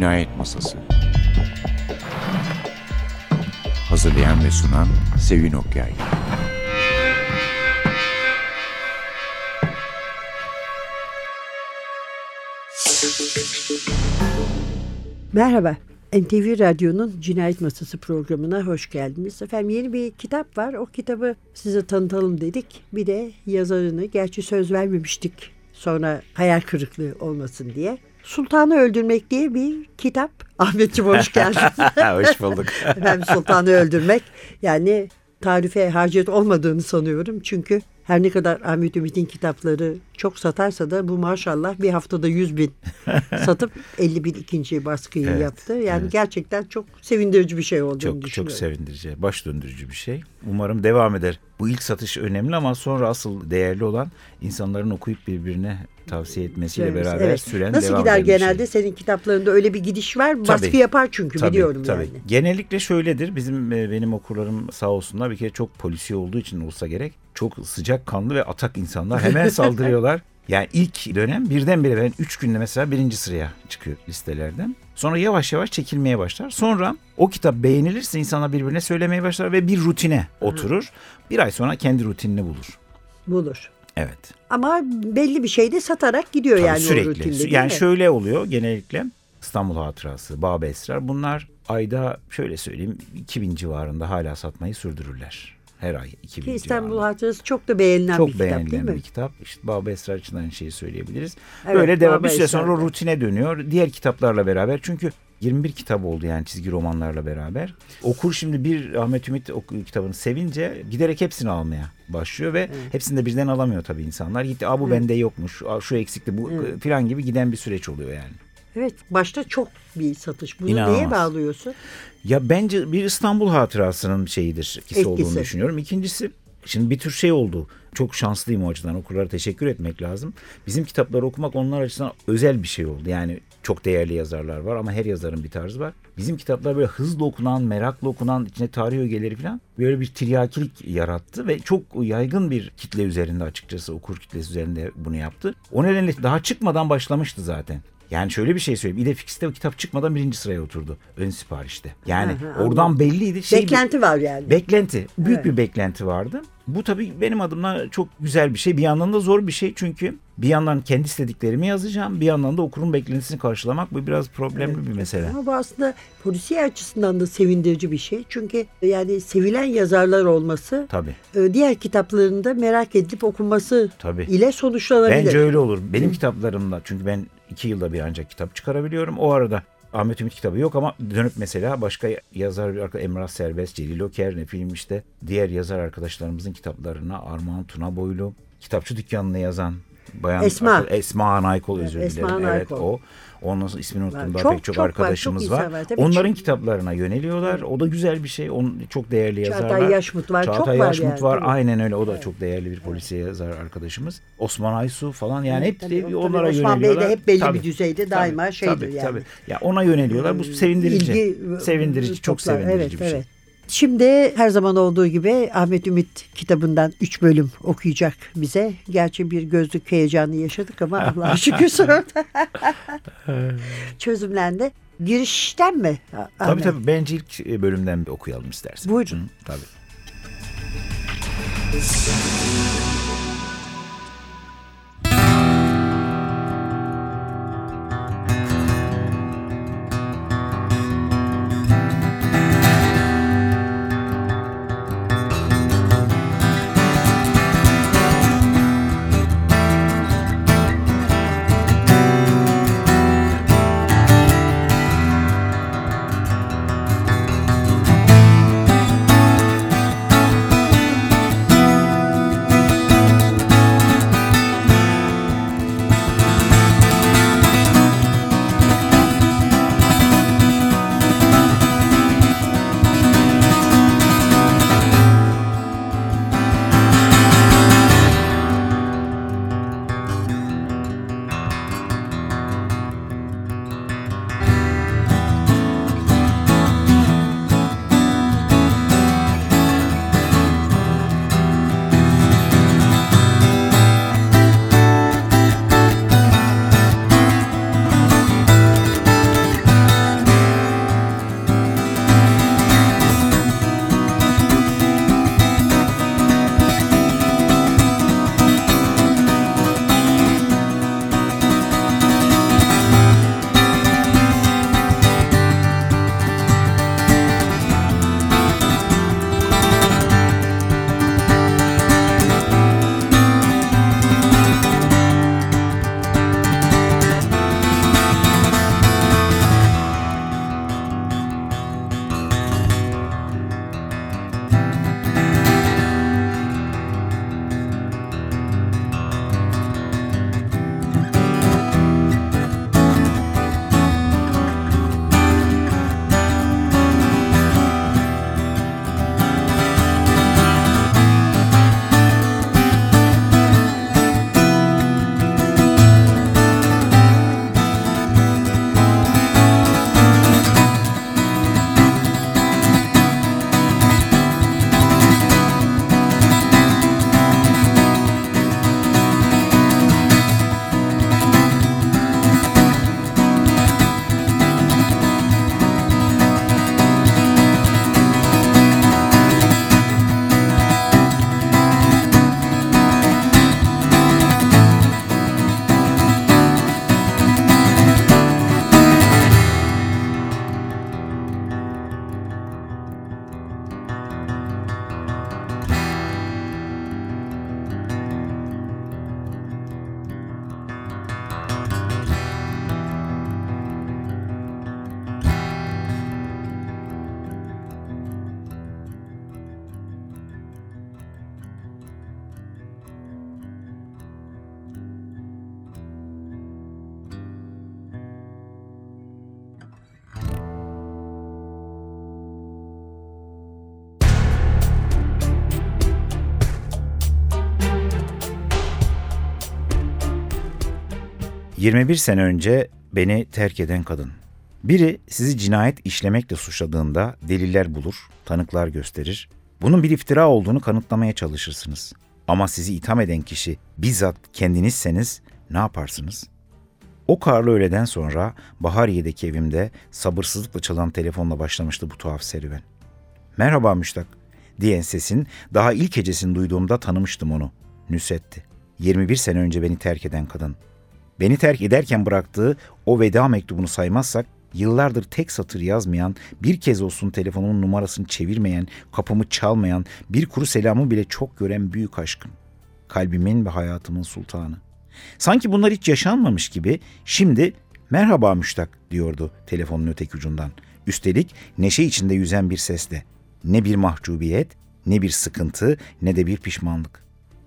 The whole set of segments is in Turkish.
Cinayet Masası. Hazırlayan ve sunan Sevin Okyay. Merhaba, MTV Radyo'nun Cinayet Masası programına hoş geldiniz. Efendim, yeni bir kitap var, o kitabı size tanıtalım dedik. Bir de yazarını, gerçi söz vermemiştik sonra hayal kırıklığı olmasın diye. Sultanı Öldürmek diye bir kitap. Ahmetciğim, hoş geldiniz. Hoş bulduk. Efendim, Sultanı Öldürmek, yani tarife harcet olmadığını sanıyorum. Çünkü her ne kadar Ahmet Ümit'in kitapları çok satarsa da bu maşallah bir haftada 100.000 satıp 50.000 ikinci baskıyı yaptı. Yani gerçekten çok sevindirici bir şey olduğunu düşünüyorum. Çok sevindirici, baş döndürücü bir şey. Umarım devam eder. Bu ilk satış önemli ama sonra asıl değerli olan insanların okuyup birbirine tavsiye etmesiyle beraber süren nasıl devam eden bir şey. Nasıl gider genelde? Senin kitaplarında öyle bir gidiş var mı? Baskı yapar çünkü biliyorum yani. Genellikle şöyledir. Benim okurlarım sağ olsunlar, bir kere çok polisiye olduğu için olsa gerek, çok sıcak kanlı ve atak insanlar, hemen saldırıyorlar. Yani ilk dönem birdenbire ben 3 günde mesela 1. sıraya çıkıyor listelerden. Sonra yavaş yavaş çekilmeye başlar. Sonra o kitap beğenilirse insanlar birbirine söylemeye başlar ve bir rutine oturur. Bir ay sonra kendi rutinini bulur. Evet. Ama belli bir şey de satarak gidiyor. Tabii, yani sürekli. O rutinde değil mi? Şöyle oluyor genellikle. İstanbul Hatırası, Bab-ı Esrar, bunlar ayda şöyle söyleyeyim 2000 civarında hala satmayı sürdürürler. Her ay 2000 civarında. İstanbul Hatırası çok da beğenilen bir kitap değil mi? Çok beğenilen bir kitap. İşte Bab-ı Esrar için aynı şeyi söyleyebiliriz. Evet, böyle devam, bir süre sonra rutine dönüyor. Diğer kitaplarla beraber, çünkü 21 kitap oldu yani çizgi romanlarla beraber. Okur şimdi bir Ahmet Ümit kitabını sevince giderek hepsini almaya başlıyor ve hepsini de birden alamıyor tabii insanlar. Gitti, bu bende yokmuş, şu eksikti, bu filan gibi giden bir süreç oluyor yani. Evet, başta çok bir satış. Bunu neye bağlıyorsun? Ya bence bir İstanbul Hatırası'nın etkisi olduğunu düşünüyorum. İkincisi, şimdi bir tür oldu. Çok şanslıyım o açıdan. Okurlara teşekkür etmek lazım. Bizim kitapları okumak onlar açısından özel bir şey oldu. Yani çok değerli yazarlar var ama her yazarın bir tarzı var. Bizim kitaplar böyle hızlı okunan, meraklı okunan, içine tarih ögeleri falan böyle bir tiryakilik yarattı ve çok yaygın bir kitle üzerinde, açıkçası okur kitlesi üzerinde bunu yaptı. O nedenle daha çıkmadan başlamıştı zaten. Yani şöyle bir şey söyleyeyim. İdefix'te o kitap çıkmadan 1. sıraya oturdu. Ön siparişte. Yani oradan anladım. Belliydi. Beklenti var yani. Beklenti. Büyük bir beklenti vardı. Bu tabii benim adımdan çok güzel bir şey. Bir yandan da zor bir şey, çünkü bir yandan kendi istediklerimi yazacağım. Bir yandan da okurun beklentisini karşılamak. Bu biraz problemli bir mesele. Ama bu aslında polisiye açısından da sevindirici bir şey. Çünkü yani sevilen yazarlar olması diğer kitaplarında merak edilip okunması ile sonuçlanabilir. Bence öyle olur. Benim kitaplarımda, çünkü ben 2 yılda bir ancak kitap çıkarabiliyorum. O arada Ahmet Ümit kitabı yok ama dönüp mesela başka yazar, Emrah Serbest, Celil Oker, diğer yazar arkadaşlarımızın kitaplarına, Armağan Tuna boylu, kitapçı dükkanını yazan bayan Esma Anaykol, o. Onun ismini unuttum, daha pek çok arkadaşımız var. Onların kitaplarına yöneliyorlar. O da güzel bir şey. Çok değerli yazarlar. Çağatay Yaşmut var. Çağatay Yaşmut var. Aynen öyle. O da çok değerli bir polisiye yazar arkadaşımız. Osman Aysu falan, yani hep onlara yöneliyorlar. Osman Bey de hep belli bir düzeyde daima yani. Ya ona yöneliyorlar. Bu sevindirici. Sevindirici, çok sevindirici bir şey. Şimdi her zaman olduğu gibi Ahmet Ümit kitabından 3 bölüm okuyacak bize. Gerçi bir gözlük heyecanı yaşadık ama Allah'a şükür sonra çözümlendi. Girişten mi Ahmet? Tabii bence ilk bölümden bir okuyalım istersen. Buyurun. 21 sene önce beni terk eden kadın. Biri sizi cinayet işlemekle suçladığında deliller bulur, tanıklar gösterir. Bunun bir iftira olduğunu kanıtlamaya çalışırsınız. Ama sizi itham eden kişi bizzat kendinizseniz ne yaparsınız? O karlı öğleden sonra Bahariye'deki evimde sabırsızlıkla çalan telefonla başlamıştı bu tuhaf serüven. "Merhaba Müştak" diyen sesin daha ilk gecesini duyduğumda tanımıştım onu. Nusret'ti. 21 sene önce beni terk eden kadın. Beni terk ederken bıraktığı o veda mektubunu saymazsak yıllardır tek satır yazmayan, bir kez olsun telefonumun numarasını çevirmeyen, kapımı çalmayan, bir kuru selamı bile çok gören büyük aşkım. Kalbimin ve hayatımın sultanı. Sanki bunlar hiç yaşanmamış gibi şimdi "Merhaba Müştak" diyordu telefonun öteki ucundan. Üstelik neşe içinde yüzen bir sesle. Ne bir mahcubiyet, ne bir sıkıntı, ne de bir pişmanlık.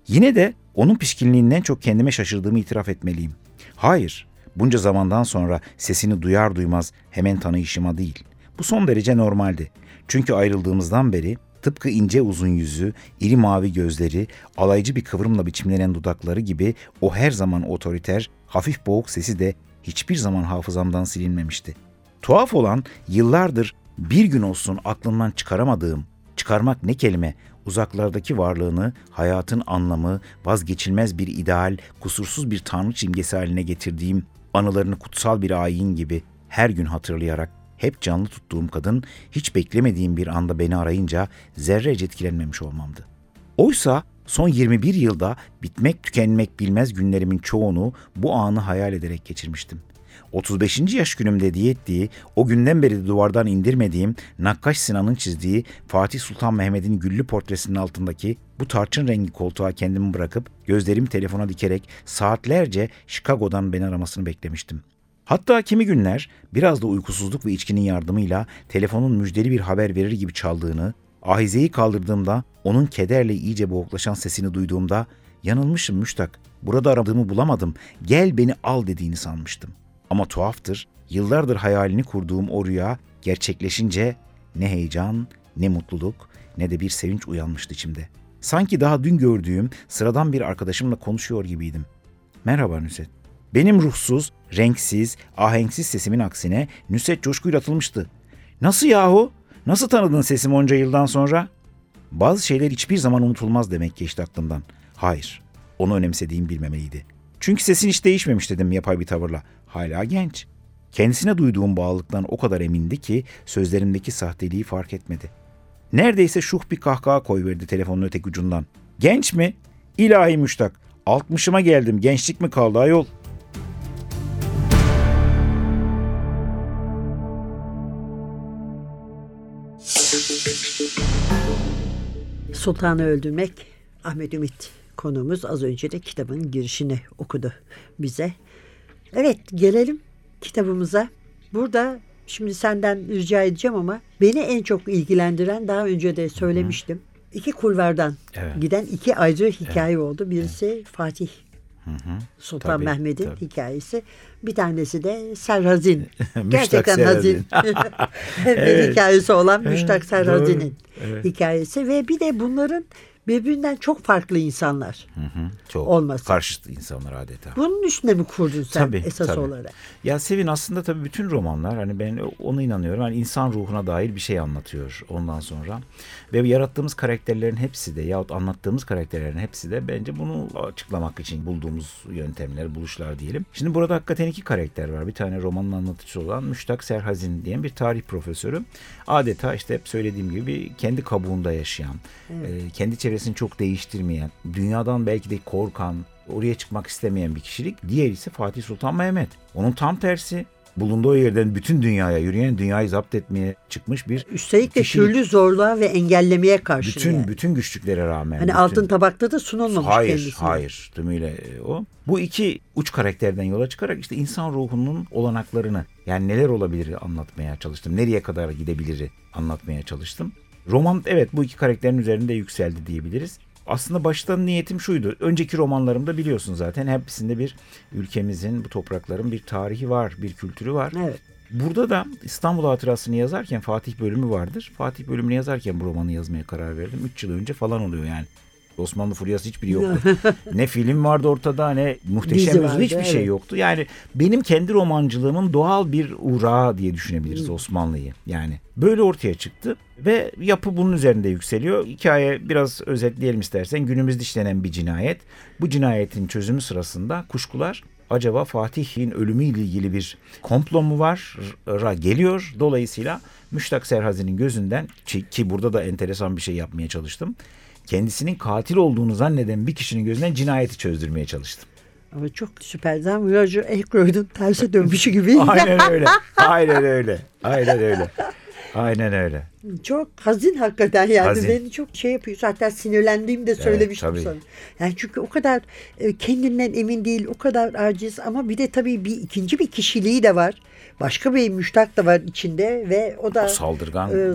Yine de onun pişkinliğinden çok kendime şaşırdığımı itiraf etmeliyim. Hayır, bunca zamandan sonra sesini duyar duymaz hemen tanıyışıma değil. Bu son derece normaldi. Çünkü ayrıldığımızdan beri tıpkı ince uzun yüzü, iri mavi gözleri, alaycı bir kıvrımla biçimlenen dudakları gibi o her zaman otoriter, hafif boğuk sesi de hiçbir zaman hafızamdan silinmemişti. Tuhaf olan yıllardır bir gün olsun aklımdan çıkaramadığım, çıkarmak ne kelime, uzaklardaki varlığını, hayatın anlamı, vazgeçilmez bir ideal, kusursuz bir tanrı imgesi haline getirdiğim, anılarını kutsal bir ayin gibi her gün hatırlayarak hep canlı tuttuğum kadın, hiç beklemediğim bir anda beni arayınca zerrece etkilenmemiş olmamdı. Oysa son 21 yılda bitmek tükenmek bilmez günlerimin çoğunu bu anı hayal ederek geçirmiştim. 35. yaş günümde hediye ettiği, o günden beri de duvardan indirmediğim, Nakkaş Sinan'ın çizdiği Fatih Sultan Mehmet'in güllü portresinin altındaki bu tarçın rengi koltuğa kendimi bırakıp gözlerimi telefona dikerek saatlerce Chicago'dan beni aramasını beklemiştim. Hatta kimi günler biraz da uykusuzluk ve içkinin yardımıyla telefonun müjdeli bir haber verir gibi çaldığını, ahizeyi kaldırdığımda onun kederle iyice boğuklaşan sesini duyduğumda "Yanılmışım Müştak, burada aradığımı bulamadım, gel beni al" dediğini sanmıştım. Ama tuhaftır, yıllardır hayalini kurduğum o rüya gerçekleşince ne heyecan, ne mutluluk, ne de bir sevinç uyanmıştı içimde. Sanki daha dün gördüğüm sıradan bir arkadaşımla konuşuyor gibiydim. "Merhaba Nusret." Benim ruhsuz, renksiz, ahenksiz sesimin aksine Nusret coşkuyla atılmıştı. "Nasıl yahu? Nasıl tanıdın sesimi onca yıldan sonra?" Bazı şeyler hiçbir zaman unutulmaz demek geçti aklımdan. Hayır, onu önemsediğimi bilmemeliydi. "Çünkü sesin hiç değişmemiş" dedim yapay bir tavırla. "Hala genç." Kendisine duyduğum bağlılıktan o kadar emindi ki sözlerimdeki sahteliği fark etmedi. Neredeyse şuh bir kahkaha koyverdi telefonun öteki ucundan. "Genç mi? İlahi Müştak, 60'ıma geldim, gençlik mi kaldı ayol?" Sultanı Öldürmek, Ahmet Ümit konuğumuz, az önce de kitabın girişini okudu bize. Evet, gelelim kitabımıza. Burada şimdi senden rica edeceğim ama beni en çok ilgilendiren, daha önce de söylemiştim, İki kulvardan giden iki ayrı hikaye oldu. Birisi Fatih Sultan Mehmet'in hikayesi. Bir tanesi de Serhazin. Gerçekten Serhazin. Bir hikayesi olan Müştak Serhazin'in hikayesi. Ve bir de bunların birbirinden çok farklı insanlar olması. Karşıtı insanlar adeta. Bunun üstüne mi kurdun sen esas olarak? Ya Sevin, aslında tabii bütün romanlar, hani ben ona inanıyorum, hani insan ruhuna dair bir şey anlatıyor ondan sonra. Ve yarattığımız karakterlerin hepsi de yahut anlattığımız karakterlerin hepsi de bence bunu açıklamak için bulduğumuz yöntemler, buluşlar diyelim. Şimdi burada hakikaten iki karakter var. Bir tane romanın anlatıcısı olan Müştak Serhazin diyen bir tarih profesörü. Adeta işte hep söylediğim gibi kendi kabuğunda yaşayan, kendi çevresini çok değiştirmeyen, dünyadan belki de korkan, oraya çıkmak istemeyen bir kişilik. Diğeri ise Fatih Sultan Mehmet. Onun tam tersi. Bulunduğu yerden bütün dünyaya yürüyen, dünyayı zapt etmeye çıkmış bir üstelik de kişilik. Türlü zorluğa ve engellemeye karşı. Bütün güçlüklere rağmen. Hani bütün... altın tabakta da sunulmamış kendisine. Hayır, tümüyle o. Bu iki uç karakterden yola çıkarak işte insan ruhunun olanaklarını, yani neler olabilir anlatmaya çalıştım. Nereye kadar gidebilir anlatmaya çalıştım. Roman bu iki karakterin üzerinde yükseldi diyebiliriz. Aslında baştan niyetim şuydu. Önceki romanlarımda biliyorsun zaten hepsinde bir ülkemizin, bu toprakların bir tarihi var, bir kültürü var. Evet. Burada da İstanbul Hatırası'nı yazarken Fatih bölümü vardır. Fatih bölümünü yazarken bu romanı yazmaya karar verdim. 3 yıl önce falan oluyor yani. Osmanlı furyası hiçbiri yoktu. Ne film vardı ortada, ne muhteşem yüzü, hiçbir evet. şey yoktu. Yani benim kendi romancılığımın doğal bir uğrağı diye düşünebiliriz Osmanlı'yı. Yani böyle ortaya çıktı ve yapı bunun üzerinde yükseliyor. Hikaye biraz özetleyelim istersen. Günümüzde işlenen bir cinayet. Bu cinayetin çözümü sırasında kuşkular, acaba Fatih'in ölümüyle ilgili bir komplo mu var? Geliyor. Dolayısıyla Müştak Serhazi'nin gözünden, ki burada da enteresan bir şey yapmaya çalıştım, kendisinin katil olduğunu zanneden bir kişinin gözünden cinayeti çözdürmeye çalıştım. Ama çok süperden virajı Ackroyd'un tersi dönmüşü gibi. Aynen öyle. Aynen öyle. Aynen öyle. Aynen öyle. Çok hazin hakikaten yani. Hazin. Beni çok şey yapıyor. Hatta sinirlendiğimi de söylemiştim sana. Yani çünkü o kadar kendinden emin değil, o kadar aciz, ama bir de tabii bir ikinci bir kişiliği de var. Başka bir Müştak da var içinde ve o da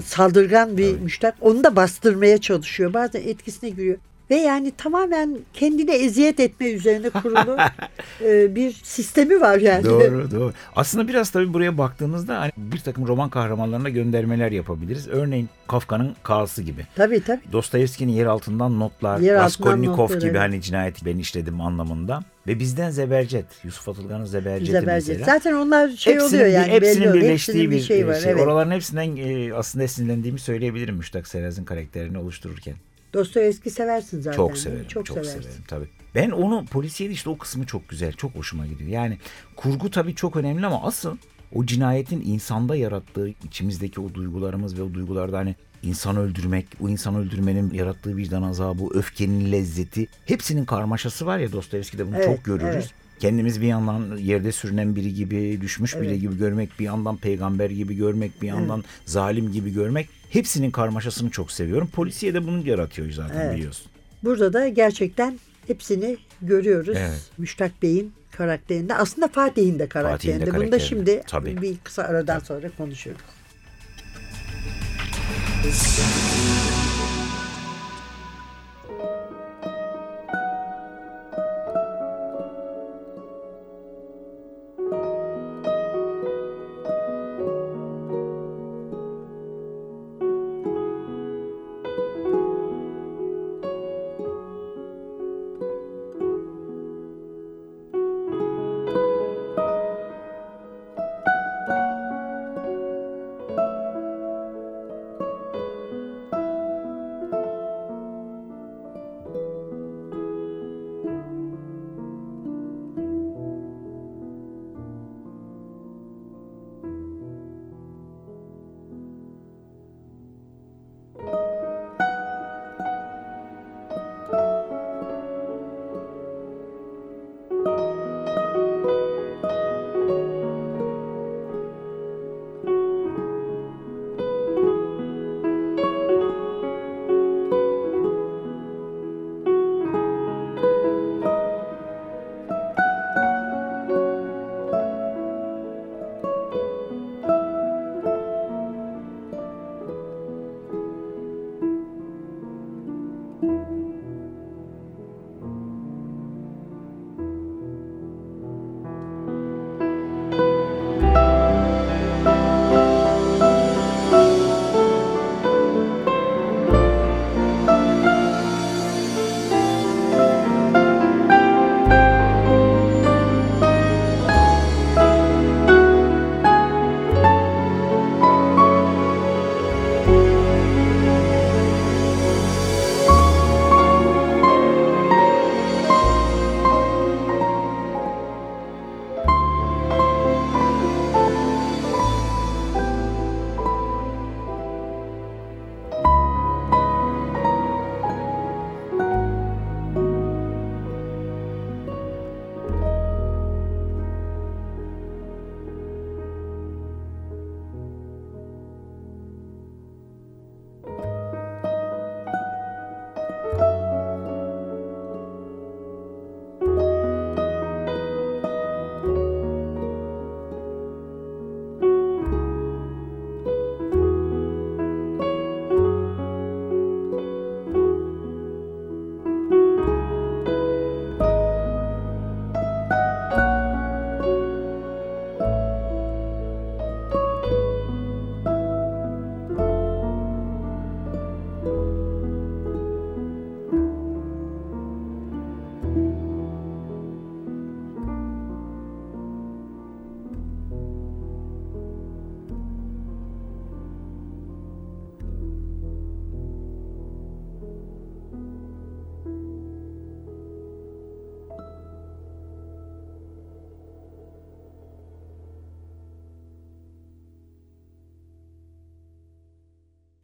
saldırgan bir Müştak. Onu da bastırmaya çalışıyor. Bazen etkisine giriyor. Ve yani tamamen kendine eziyet etme üzerine kurulu bir sistemi var yani. Doğru. Aslında biraz tabii buraya baktığımızda hani bir takım roman kahramanlarına göndermeler yapabiliriz. Örneğin Kafka'nın K'sı gibi. Tabii. Dostoyevski'nin yer altından notlar, Raskolnikov gibi hani cinayeti ben işledim anlamında. Ve bizden Zebercet, Yusuf Atılgan'ın Zebercet'i mesela. Zaten onlar oluyor yani. Hepsinin birleştiği bir şey var. Şey. Evet. Oraların hepsinden aslında esinlendiğimi söyleyebilirim Müştak Serhazin karakterini oluştururken. Dostoyevski seversin zaten. Çok severim. Çok severim tabii. Ben onu polisiye işte o kısmı çok güzel, çok hoşuma gidiyor. Yani kurgu tabii çok önemli ama asıl o cinayetin insanda yarattığı içimizdeki o duygularımız ve o duygularda hani insan öldürmek, o insan öldürmenin yarattığı vicdan azabı, öfkenin lezzeti, hepsinin karmaşası var ya Dostoyevski'de bunu çok görürüz. Evet. Kendimiz bir yandan yerde sürünen biri gibi, düşmüş biri gibi görmek, bir yandan peygamber gibi görmek, bir yandan zalim gibi görmek. Hepsinin karmaşasını çok seviyorum. Polisiye de bunu yaratıyor zaten biliyorsun. Burada da gerçekten hepsini görüyoruz. Evet. Müştak Bey'in karakterinde, aslında Fatih'in de karakterinde. Bunu da şimdi bir kısa aradan sonra konuşuyoruz.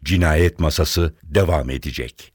Cinayet Masası devam edecek.